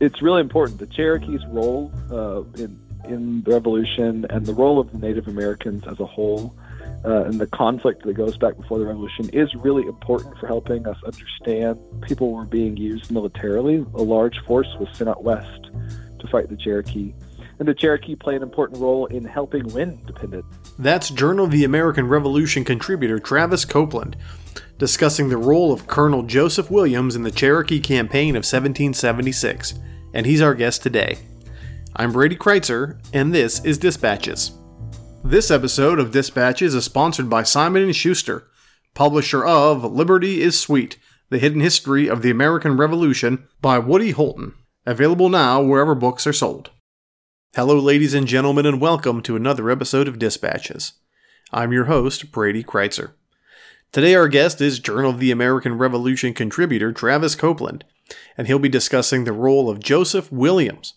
It's really important. The Cherokees' role in the Revolution and the role of the Native Americans as a whole and the conflict that goes back before the Revolution is really important for helping us understand people were being used militarily. A large force was sent out west to fight the Cherokee, and the Cherokee play an important role in helping win independence. That's Journal of the American Revolution contributor Travis Copeland, discussing the role of Colonel Joseph Williams in the Cherokee Campaign of 1776, and he's our guest today. I'm Brady Kreitzer, and this is Dispatches. This episode of Dispatches is sponsored by Simon & Schuster, publisher of Liberty is Sweet, The Hidden History of the American Revolution by Woody Holton, available now wherever books are sold. Hello, ladies and gentlemen, and welcome to another episode of Dispatches. I'm your host, Brady Kreitzer. Today our guest is Journal of the American Revolution contributor Travis Copeland, and he'll be discussing the role of Joseph Williams,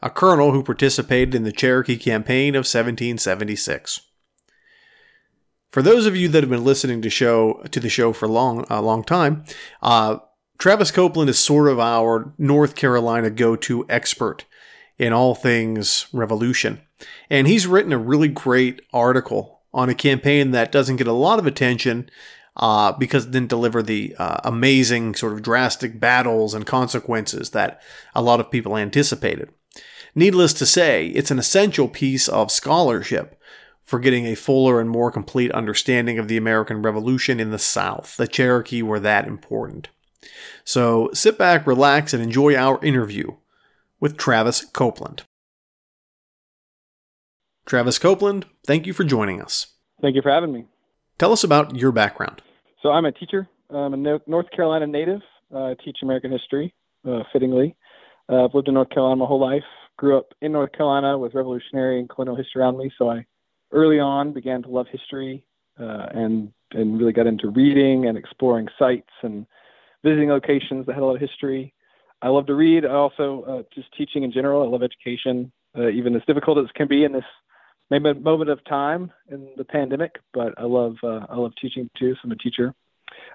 a colonel who participated in the Cherokee Campaign of 1776. For those of you that have been listening to the show for a long time, Travis Copeland is sort of our North Carolina go-to expert in all things revolution, and he's written a really great article on a campaign that doesn't get a lot of attention because it didn't deliver the amazing sort of drastic battles and consequences that a lot of people anticipated. Needless to say, it's an essential piece of scholarship for getting a fuller and more complete understanding of the American Revolution in the South. The Cherokee were that important. So sit back, relax, and enjoy our interview with Travis Copeland. Travis Copeland, thank you for joining us. Thank you for having me. Tell us about your background. So I'm a teacher. I'm a North Carolina native. I teach American history, fittingly. I've lived in North Carolina my whole life. Grew up in North Carolina with revolutionary and colonial history around me. So I early on began to love history and really got into reading and exploring sites and visiting locations that had a lot of history. I love to read. I also just teaching in general. I love education, even as difficult as it can be in this maybe a moment of time in the pandemic, but I love teaching too, so I'm a teacher.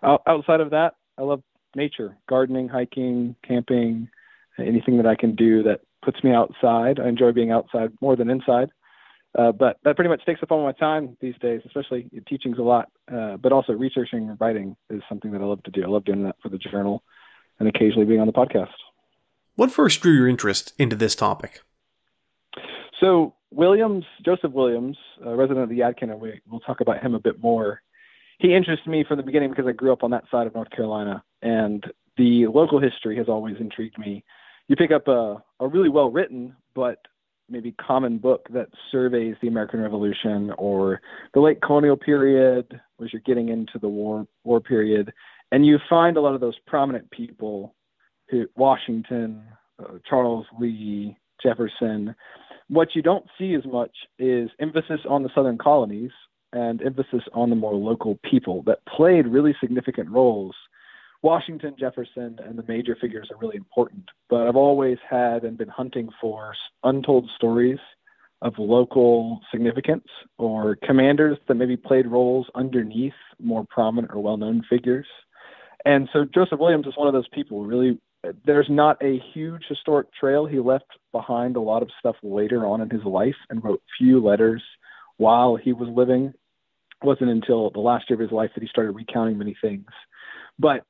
Outside of that, I love nature, gardening, hiking, camping, anything that I can do that puts me outside. I enjoy being outside more than inside, but that pretty much takes up all my time these days, especially teaching's a lot, but also researching and writing is something that I love to do. I love doing that for the journal and occasionally being on the podcast. What first drew your interest into this topic? So Joseph Williams, a resident of the Yadkin, and we'll talk about him a bit more. He interested me from the beginning because I grew up on that side of North Carolina, and the local history has always intrigued me. You pick up a really well-written but maybe common book that surveys the American Revolution or the late colonial period, as you're getting into the war period, and you find a lot of those prominent people, Washington, Charles Lee, Jefferson. What you don't see as much is emphasis on the southern colonies and emphasis on the more local people that played really significant roles. Washington, Jefferson, and the major figures are really important, but I've always had and been hunting for untold stories of local significance or commanders that maybe played roles underneath more prominent or well-known figures. And so Joseph Williams is one of those people. Really, there's not a huge historic trail. He left behind a lot of stuff later on in his life and wrote few letters while he was living. It wasn't until the last year of his life that he started recounting many things. But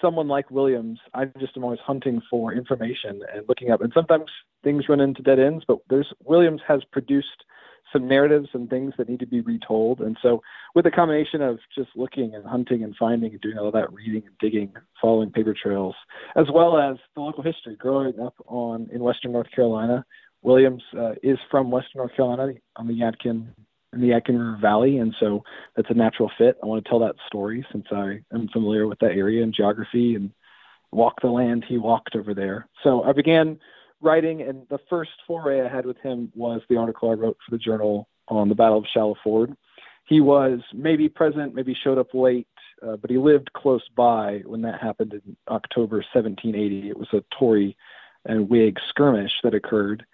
someone like Williams, I just am always hunting for information and looking up. And sometimes things run into dead ends, but Williams has produced some narratives and things that need to be retold. And so with a combination of just looking and hunting and finding and doing all that reading and digging, following paper trails, as well as the local history growing up in Western North Carolina. Williams is from Western North Carolina in the Yadkin River Valley. And so that's a natural fit. I want to tell that story since I am familiar with that area and geography and walk the land he walked over there. So I began writing, and the first foray I had with him was the article I wrote for the Journal on the Battle of Shallow Ford. He was maybe present, maybe showed up late, but he lived close by when that happened in October 1780. It was a Tory and Whig skirmish that occurred.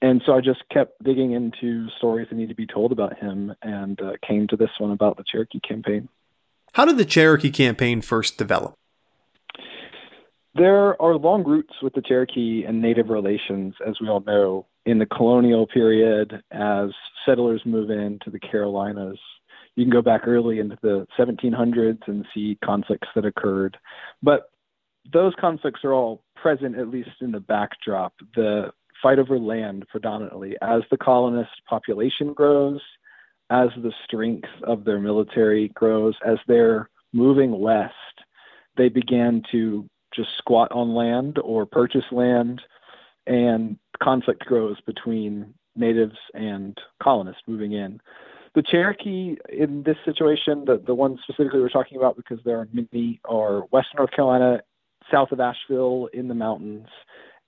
And so I just kept digging into stories that need to be told about him, and came to this one about the Cherokee Campaign. How did the Cherokee Campaign first develop? There are long roots with the Cherokee and Native relations, as we all know, in the colonial period as settlers move into the Carolinas. You can go back early into the 1700s and see conflicts that occurred. But those conflicts are all present, at least in the backdrop, the fight over land predominantly. As the colonist population grows, as the strength of their military grows, as they're moving west, they began to just squat on land or purchase land, and conflict grows between natives and colonists moving in. The Cherokee in this situation, the one specifically we're talking about, because there are many, are west North Carolina, south of Asheville, in the mountains.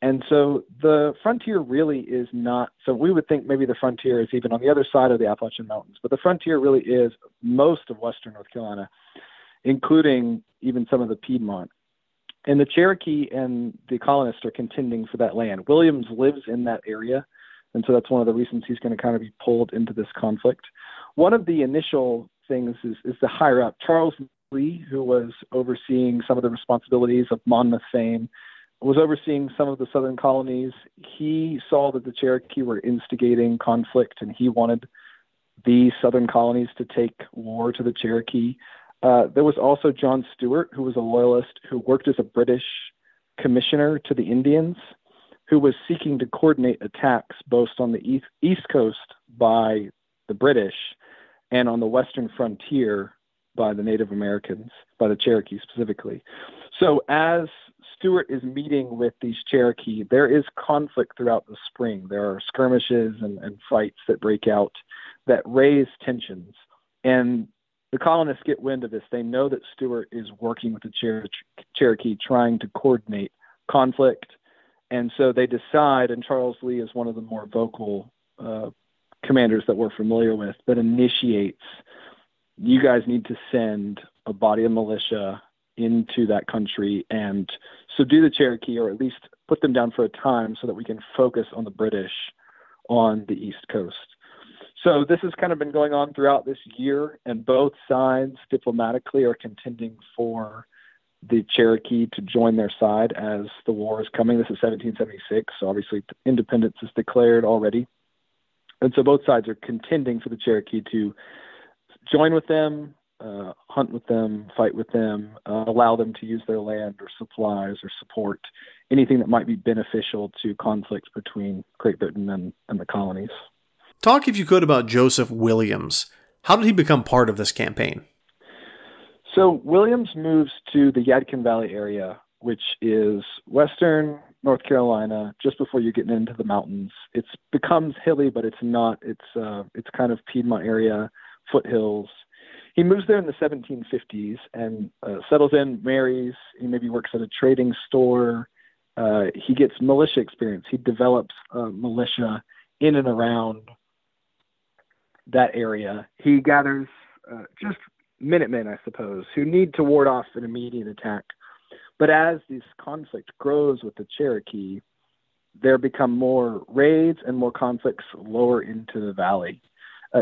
And so the frontier really is not, so we would think maybe the frontier is even on the other side of the Appalachian Mountains, but the frontier really is most of western North Carolina, including even some of the Piedmont. And the Cherokee and the colonists are contending for that land. Williams lives in that area, and so that's one of the reasons he's going to kind of be pulled into this conflict. One of the initial things is the higher up. Charles Lee, who was overseeing some of the responsibilities of Monmouth fame, was overseeing some of the southern colonies. He saw that the Cherokee were instigating conflict, and he wanted the southern colonies to take war to the Cherokee. There was also John Stewart, who was a loyalist, who worked as a British commissioner to the Indians, who was seeking to coordinate attacks both on the East Coast by the British and on the Western frontier by the Native Americans, by the Cherokee specifically. So as Stewart is meeting with these Cherokee, there is conflict throughout the spring. There are skirmishes and fights that break out that raise tensions. And the colonists get wind of this. They know that Stewart is working with the Cherokee, trying to coordinate conflict. And so they decide, and Charles Lee is one of the more vocal commanders that we're familiar with, that initiates, you guys need to send a body of militia into that country and subdue the Cherokee, or at least put them down for a time so that we can focus on the British on the East Coast. So this has kind of been going on throughout this year, and both sides diplomatically are contending for the Cherokee to join their side as the war is coming. This is 1776, so obviously independence is declared already. And so both sides are contending for the Cherokee to join with them, hunt with them, fight with them, allow them to use their land or supplies or support, anything that might be beneficial to conflict between Great Britain and the colonies. Talk, if you could, about Joseph Williams. How did he become part of this campaign? So Williams moves to the Yadkin Valley area, which is western North Carolina, just before you're getting into the mountains. It becomes hilly, but it's not. It's kind of Piedmont area, foothills. He moves there in the 1750s and settles in, marries. He maybe works at a trading store. He gets militia experience. He develops militia in and around that area. He gathers just Minutemen, I suppose, who need to ward off an immediate attack. But as this conflict grows with the Cherokee, there become more raids and more conflicts lower into the valley.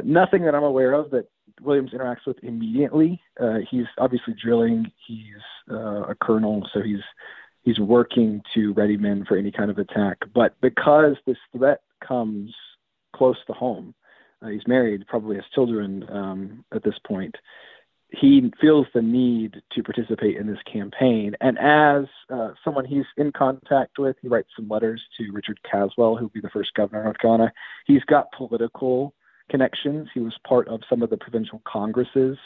Nothing that I'm aware of that Williams interacts with immediately. He's obviously drilling. He's a colonel, so he's working to ready men for any kind of attack. But because this threat comes close to home, he's married, probably has children at this point, he feels the need to participate in this campaign. And as someone he's in contact with, he writes some letters to Richard Caswell, who will be the first governor of North Carolina. He's got political connections. He was part of some of the provincial congresses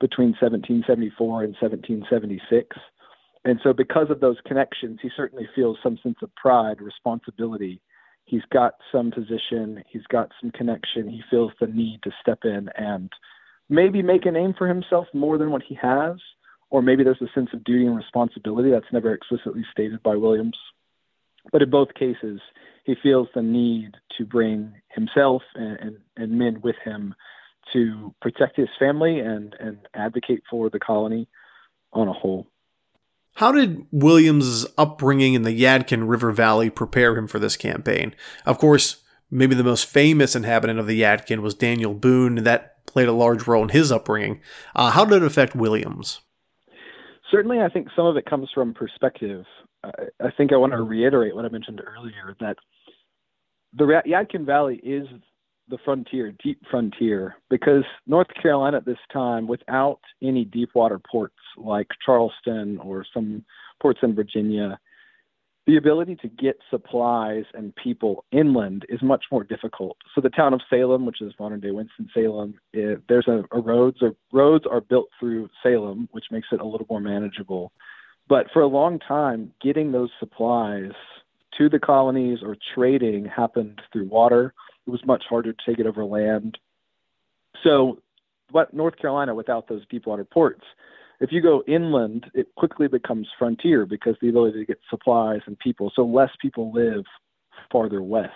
between 1774 and 1776. And so because of those connections, he certainly feels some sense of pride, responsibility. He's got some position, he's got some connection, he feels the need to step in and maybe make a name for himself more than what he has, or maybe there's a sense of duty and responsibility that's never explicitly stated by Williams. But in both cases, he feels the need to bring himself and men with him to protect his family and advocate for the colony on a whole. How did Williams' upbringing in the Yadkin River Valley prepare him for this campaign? Of course, maybe the most famous inhabitant of the Yadkin was Daniel Boone, and that played a large role in his upbringing. How did it affect Williams? Certainly, I think some of it comes from perspective. I think I want to reiterate what I mentioned earlier, that the Yadkin Valley is the frontier, deep frontier, because North Carolina at this time, without any deep water ports like Charleston or some ports in Virginia, the ability to get supplies and people inland is much more difficult. So the town of Salem, which is modern day Winston-Salem, there's roads are built through Salem, which makes it a little more manageable. But for a long time, getting those supplies to the colonies or trading happened through water. It was much harder to take it over land. So what North Carolina, without those deep water ports, if you go inland, it quickly becomes frontier because the ability to get supplies and people. So less people live farther west.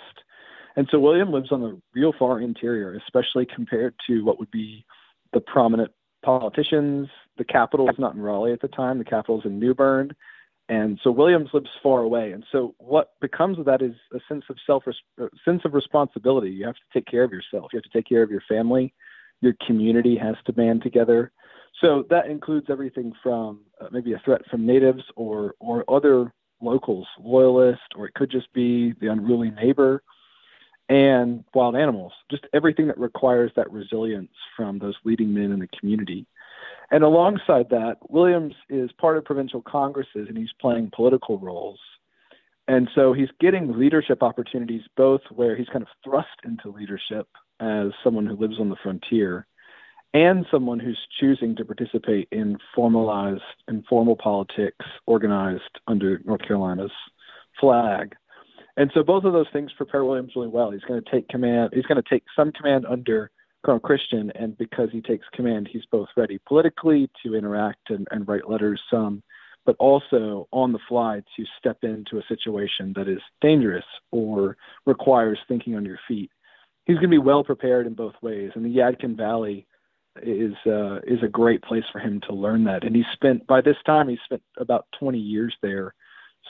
And so William lives on the real far interior, especially compared to what would be the prominent politicians. The capital is not in Raleigh at the time. The capital is in New Bern. And so Williams lives far away. And so what becomes of that is a sense of responsibility. You have to take care of yourself. You have to take care of your family. Your community has to band together. So that includes everything from maybe a threat from natives or other locals, loyalists, or it could just be the unruly neighbor, and wild animals, just everything that requires that resilience from those leading men in the community. And alongside that, Williams is part of provincial congresses, and he's playing political roles. And so he's getting leadership opportunities, both where he's kind of thrust into leadership as someone who lives on the frontier and someone who's choosing to participate in informal politics organized under North Carolina's flag. And so both of those things prepare Williams really well. He's going to take command. He's going to take some command under Colonel Christian, and because he takes command, he's both ready politically to interact and write letters some, but also on the fly to step into a situation that is dangerous or requires thinking on your feet. He's going to be well prepared in both ways, and the Yadkin Valley is a great place for him to learn that. And by this time, he spent about 20 years there.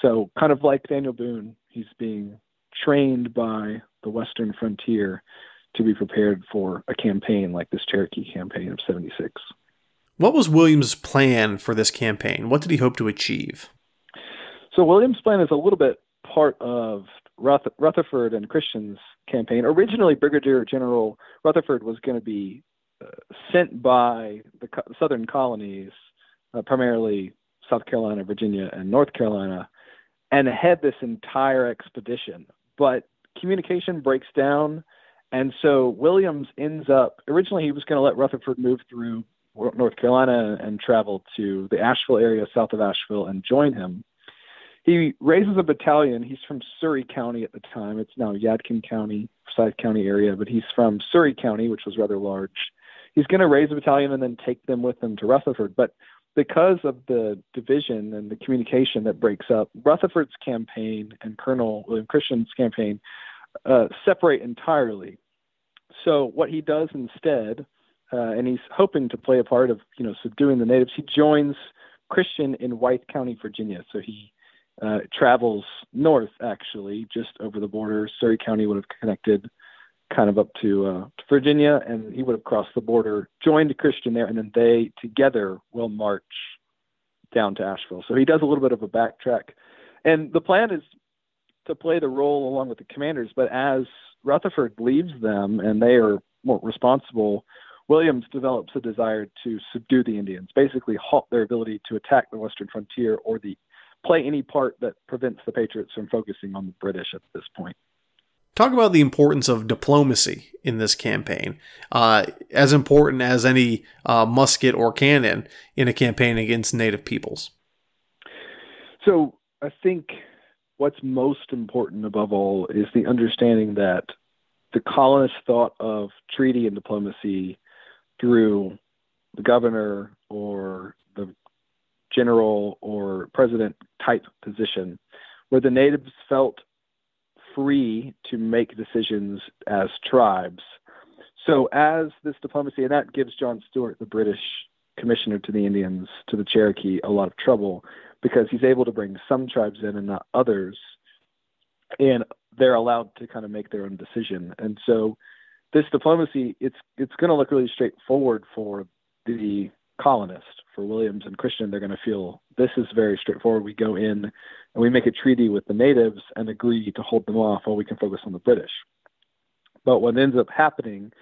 So kind of like Daniel Boone, he's being trained by the Western frontier to be prepared for a campaign like this Cherokee Campaign of 76. What was Williams' plan for this campaign? What did he hope to achieve? So Williams' plan is a little bit part of Rutherford and Christian's campaign. Originally, Brigadier General Rutherford was going to be sent by the southern colonies, primarily South Carolina, Virginia, and North Carolina, and head this entire expedition. But communication breaks down. And so Williams ends up, originally he was going to let Rutherford move through North Carolina and travel to the Asheville area, south of Asheville, and join him. He raises a battalion. He's from Surry County at the time. It's now Yadkin County, Forsyth County area, but he's from Surry County, which was rather large. He's going to raise a battalion and then take them with him to Rutherford. But because of the division and the communication that breaks up, Rutherford's campaign and Colonel William Christian's campaign separate entirely. So what he does instead, and he's hoping to play a part of, subduing the natives, he joins Christian in Wythe County, Virginia. So he travels north, actually, just over the border. Surry County would have connected kind of up to Virginia, and he would have crossed the border, joined Christian there, and then they together will march down to Asheville. So he does a little bit of a backtrack. And the plan is to play the role along with the commanders, but as Rutherford leaves them and they are more responsible, Williams develops a desire to subdue the Indians, basically halt their ability to attack the Western frontier or play any part that prevents the Patriots from focusing on the British at this point. Talk about the importance of diplomacy in this campaign, as important as any musket or cannon in a campaign against native peoples. So I think what's most important above all is the understanding that the colonists thought of treaty and diplomacy through the governor or the general or president type position where the natives felt free to make decisions as tribes. So as this diplomacy, and that gives John Stewart, the British commissioner to the Indians, to the Cherokee, a lot of trouble because he's able to bring some tribes in and not others, and they're allowed to kind of make their own decision. And so this diplomacy, it's going to look really straightforward for the colonists. For Williams and Christian, they're going to feel this is very straightforward. We go in and we make a treaty with the natives and agree to hold them off while we can focus on the British. But what ends up happening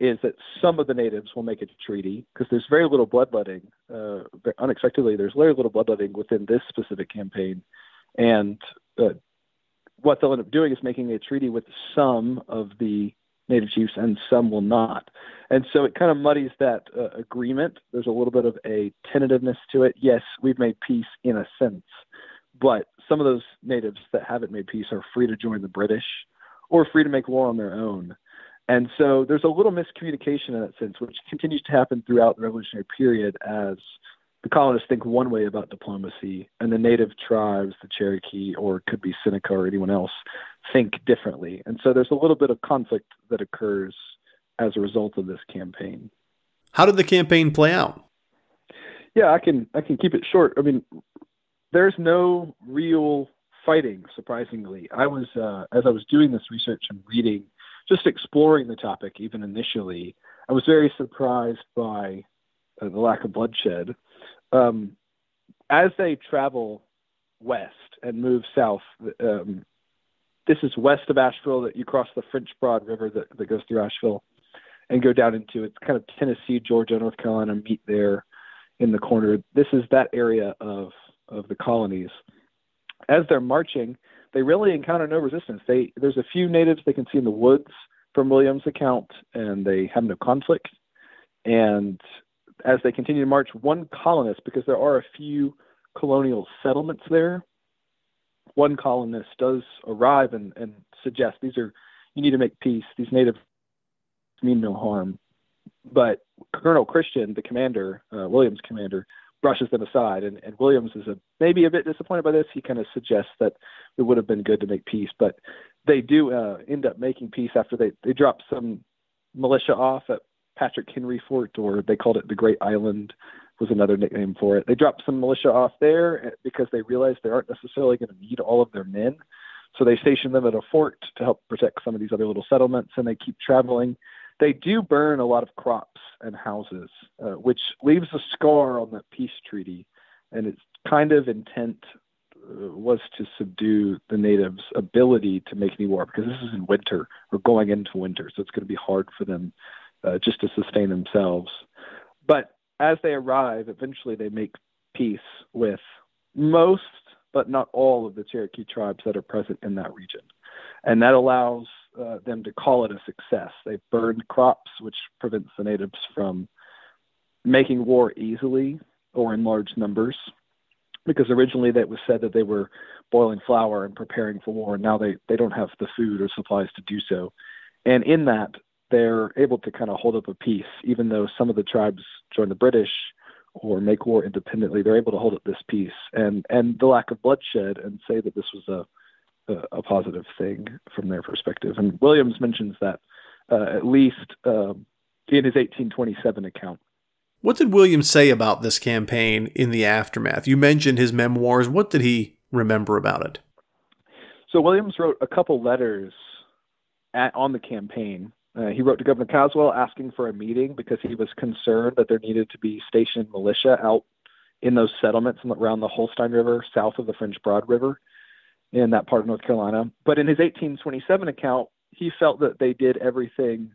is that some of the natives will make a treaty because there's very little bloodletting. Unexpectedly, there's very little bloodletting within this specific campaign. And what they'll end up doing is making a treaty with some of the native chiefs and some will not. And so it kind of muddies that agreement. There's a little bit of a tentativeness to it. Yes, we've made peace in a sense, but some of those natives that haven't made peace are free to join the British or free to make war on their own. And so there's a little miscommunication in that sense, which continues to happen throughout the revolutionary period as the colonists think one way about diplomacy and the native tribes, the Cherokee, or it could be Seneca or anyone else, think differently. And so there's a little bit of conflict that occurs as a result of this campaign. How did the campaign play out? Yeah, I can keep it short. I mean, there's no real fighting, surprisingly. I was, as I was doing this research and reading, just exploring the topic, even initially, I was very surprised by the lack of bloodshed. As they travel west and move south, this is west of Asheville that you cross the French Broad River that goes through Asheville and go down into, it's kind of Tennessee, Georgia, North Carolina, meet there in the corner. This is that area of the colonies. As they're marching, they really encounter no resistance. There's a few natives they can see in the woods from Williams' account, and they have no conflict. And as they continue to march, one colonist, because there are a few colonial settlements there, one colonist does arrive and suggest, you need to make peace. These natives mean no harm. But Colonel Christian, the commander, Williams' commander, brushes them aside. And Williams is maybe a bit disappointed by this. He kind of suggests that it would have been good to make peace. But they do end up making peace after they drop some militia off at Patrick Henry Fort, or they called it the Great Island, was another nickname for it. They dropped some militia off there because they realized they aren't necessarily going to need all of their men. So they stationed them at a fort to help protect some of these other little settlements, and they keep traveling. They do burn a lot of crops and houses, which leaves a scar on that peace treaty. And its kind of intent was to subdue the natives' ability to make any war, because this is in winter or going into winter. So it's going to be hard for them just to sustain themselves. But as they arrive, eventually they make peace with most, but not all, of the Cherokee tribes that are present in that region. And that allows them to call it a success. They've burned crops, which prevents the natives from making war easily or in large numbers, because originally that was said that they were boiling flour and preparing for war, and now they don't have the food or supplies to do so. And in that, they're able to kind of hold up a peace, even though some of the tribes join the British or make war independently. They're able to hold up this peace and the lack of bloodshed and say that this was a positive thing from their perspective. And Williams mentions that at least in his 1827 account. What did Williams say about this campaign in the aftermath? You mentioned his memoirs. What did he remember about it? So Williams wrote a couple letters on the campaign. He wrote to Governor Caswell asking for a meeting because he was concerned that there needed to be stationed militia out in those settlements around the Holstein River, south of the French Broad River, in that part of North Carolina. But in his 1827 account, he felt that they did everything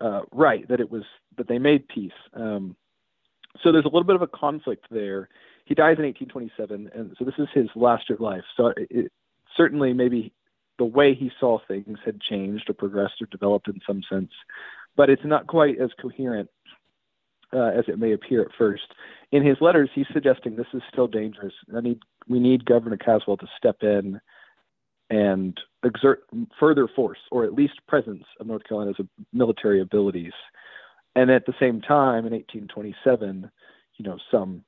right, that they made peace. So there's a little bit of a conflict there. He dies in 1827, and so this is his last year of life. So it certainly maybe the way he saw things had changed or progressed or developed in some sense, but it's not quite as coherent as it may appear at first. In his letters, he's suggesting this is still dangerous. We need Governor Caswell to step in and exert further force, or at least presence, of North Carolina's military abilities. And at the same time, in 1827, some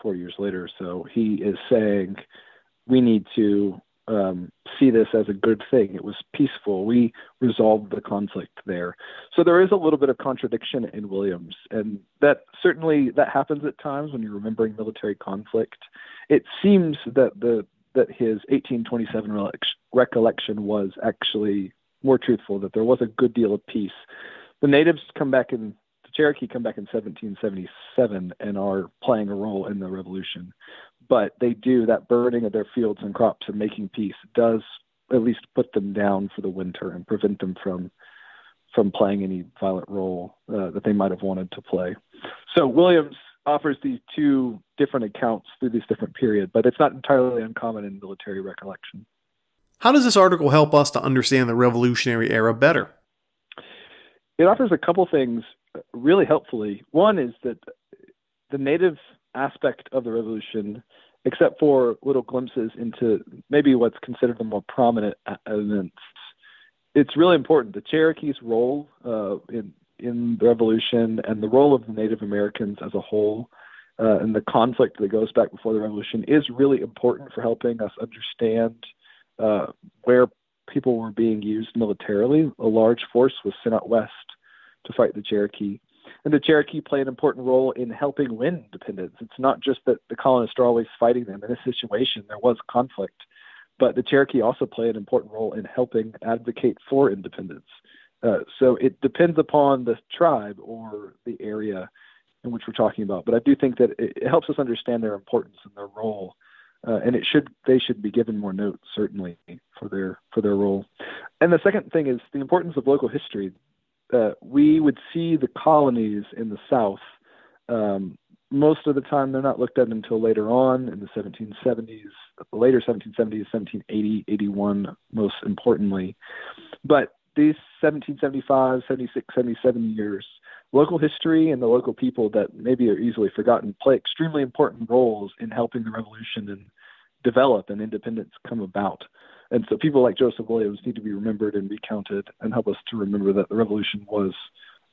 4 years later. So he is saying we need to see this as a good thing. It was peaceful. We resolved the conflict there. So there is a little bit of contradiction in Williams, and that certainly that happens at times when you're remembering military conflict. It seems that that his 1827 recollection was actually more truthful, that there was a good deal of peace. The natives come back in, the Cherokee come back in 1777 and are playing a role in the revolution. But they do, that burning of their fields and crops and making peace does at least put them down for the winter and prevent them from playing any violent role that they might have wanted to play. So Williams offers these two different accounts through this different period, but it's not entirely uncommon in military recollection. How does this article help us to understand the Revolutionary Era better? It offers a couple things really helpfully. One is that the native aspect of the revolution, except for little glimpses into maybe what's considered the more prominent events, it's really important. The Cherokee's role in the revolution and the role of the Native Americans as a whole and the conflict that goes back before the revolution is really important for helping us understand where people were being used militarily. A large force was sent out west to fight the Cherokee. And the Cherokee play an important role in helping win independence. It's not just that the colonists are always fighting them. In this situation, there was conflict, but the Cherokee also play an important role in helping advocate for independence. So it depends upon the tribe or the area in which we're talking about. But I do think that it helps us understand their importance and their role. And they should be given more note, certainly, for their role. And the second thing is the importance of local history. We would see the colonies in the South. Most of the time, they're not looked at until later on in the 1770s, later 1770s, 1780, 81, most importantly. But these 1775, 76, 77 years, local history and the local people that maybe are easily forgotten play extremely important roles in helping the revolution and develop and independence come about. And so people like Joseph Williams need to be remembered and recounted and help us to remember that the revolution was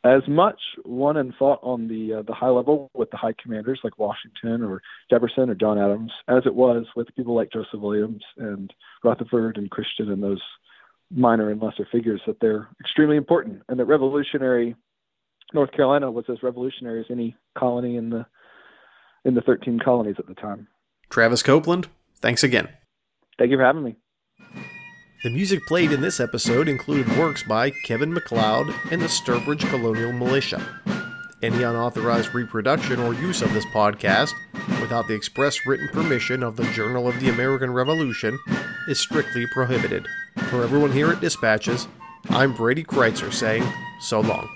as much won and fought on the high level with the high commanders like Washington or Jefferson or John Adams as it was with people like Joseph Williams and Rutherford and Christian and those minor and lesser figures, that they're extremely important. And that revolutionary North Carolina was as revolutionary as any colony in the 13 colonies at the time. Travis Copeland, thanks again. Thank you for having me. The music played in this episode included works by Kevin McLeod and the Sturbridge Colonial Militia. Any unauthorized reproduction or use of this podcast, without the express written permission of the Journal of the American Revolution, is strictly prohibited. For everyone here at Dispatches, I'm Brady Kreitzer saying so long.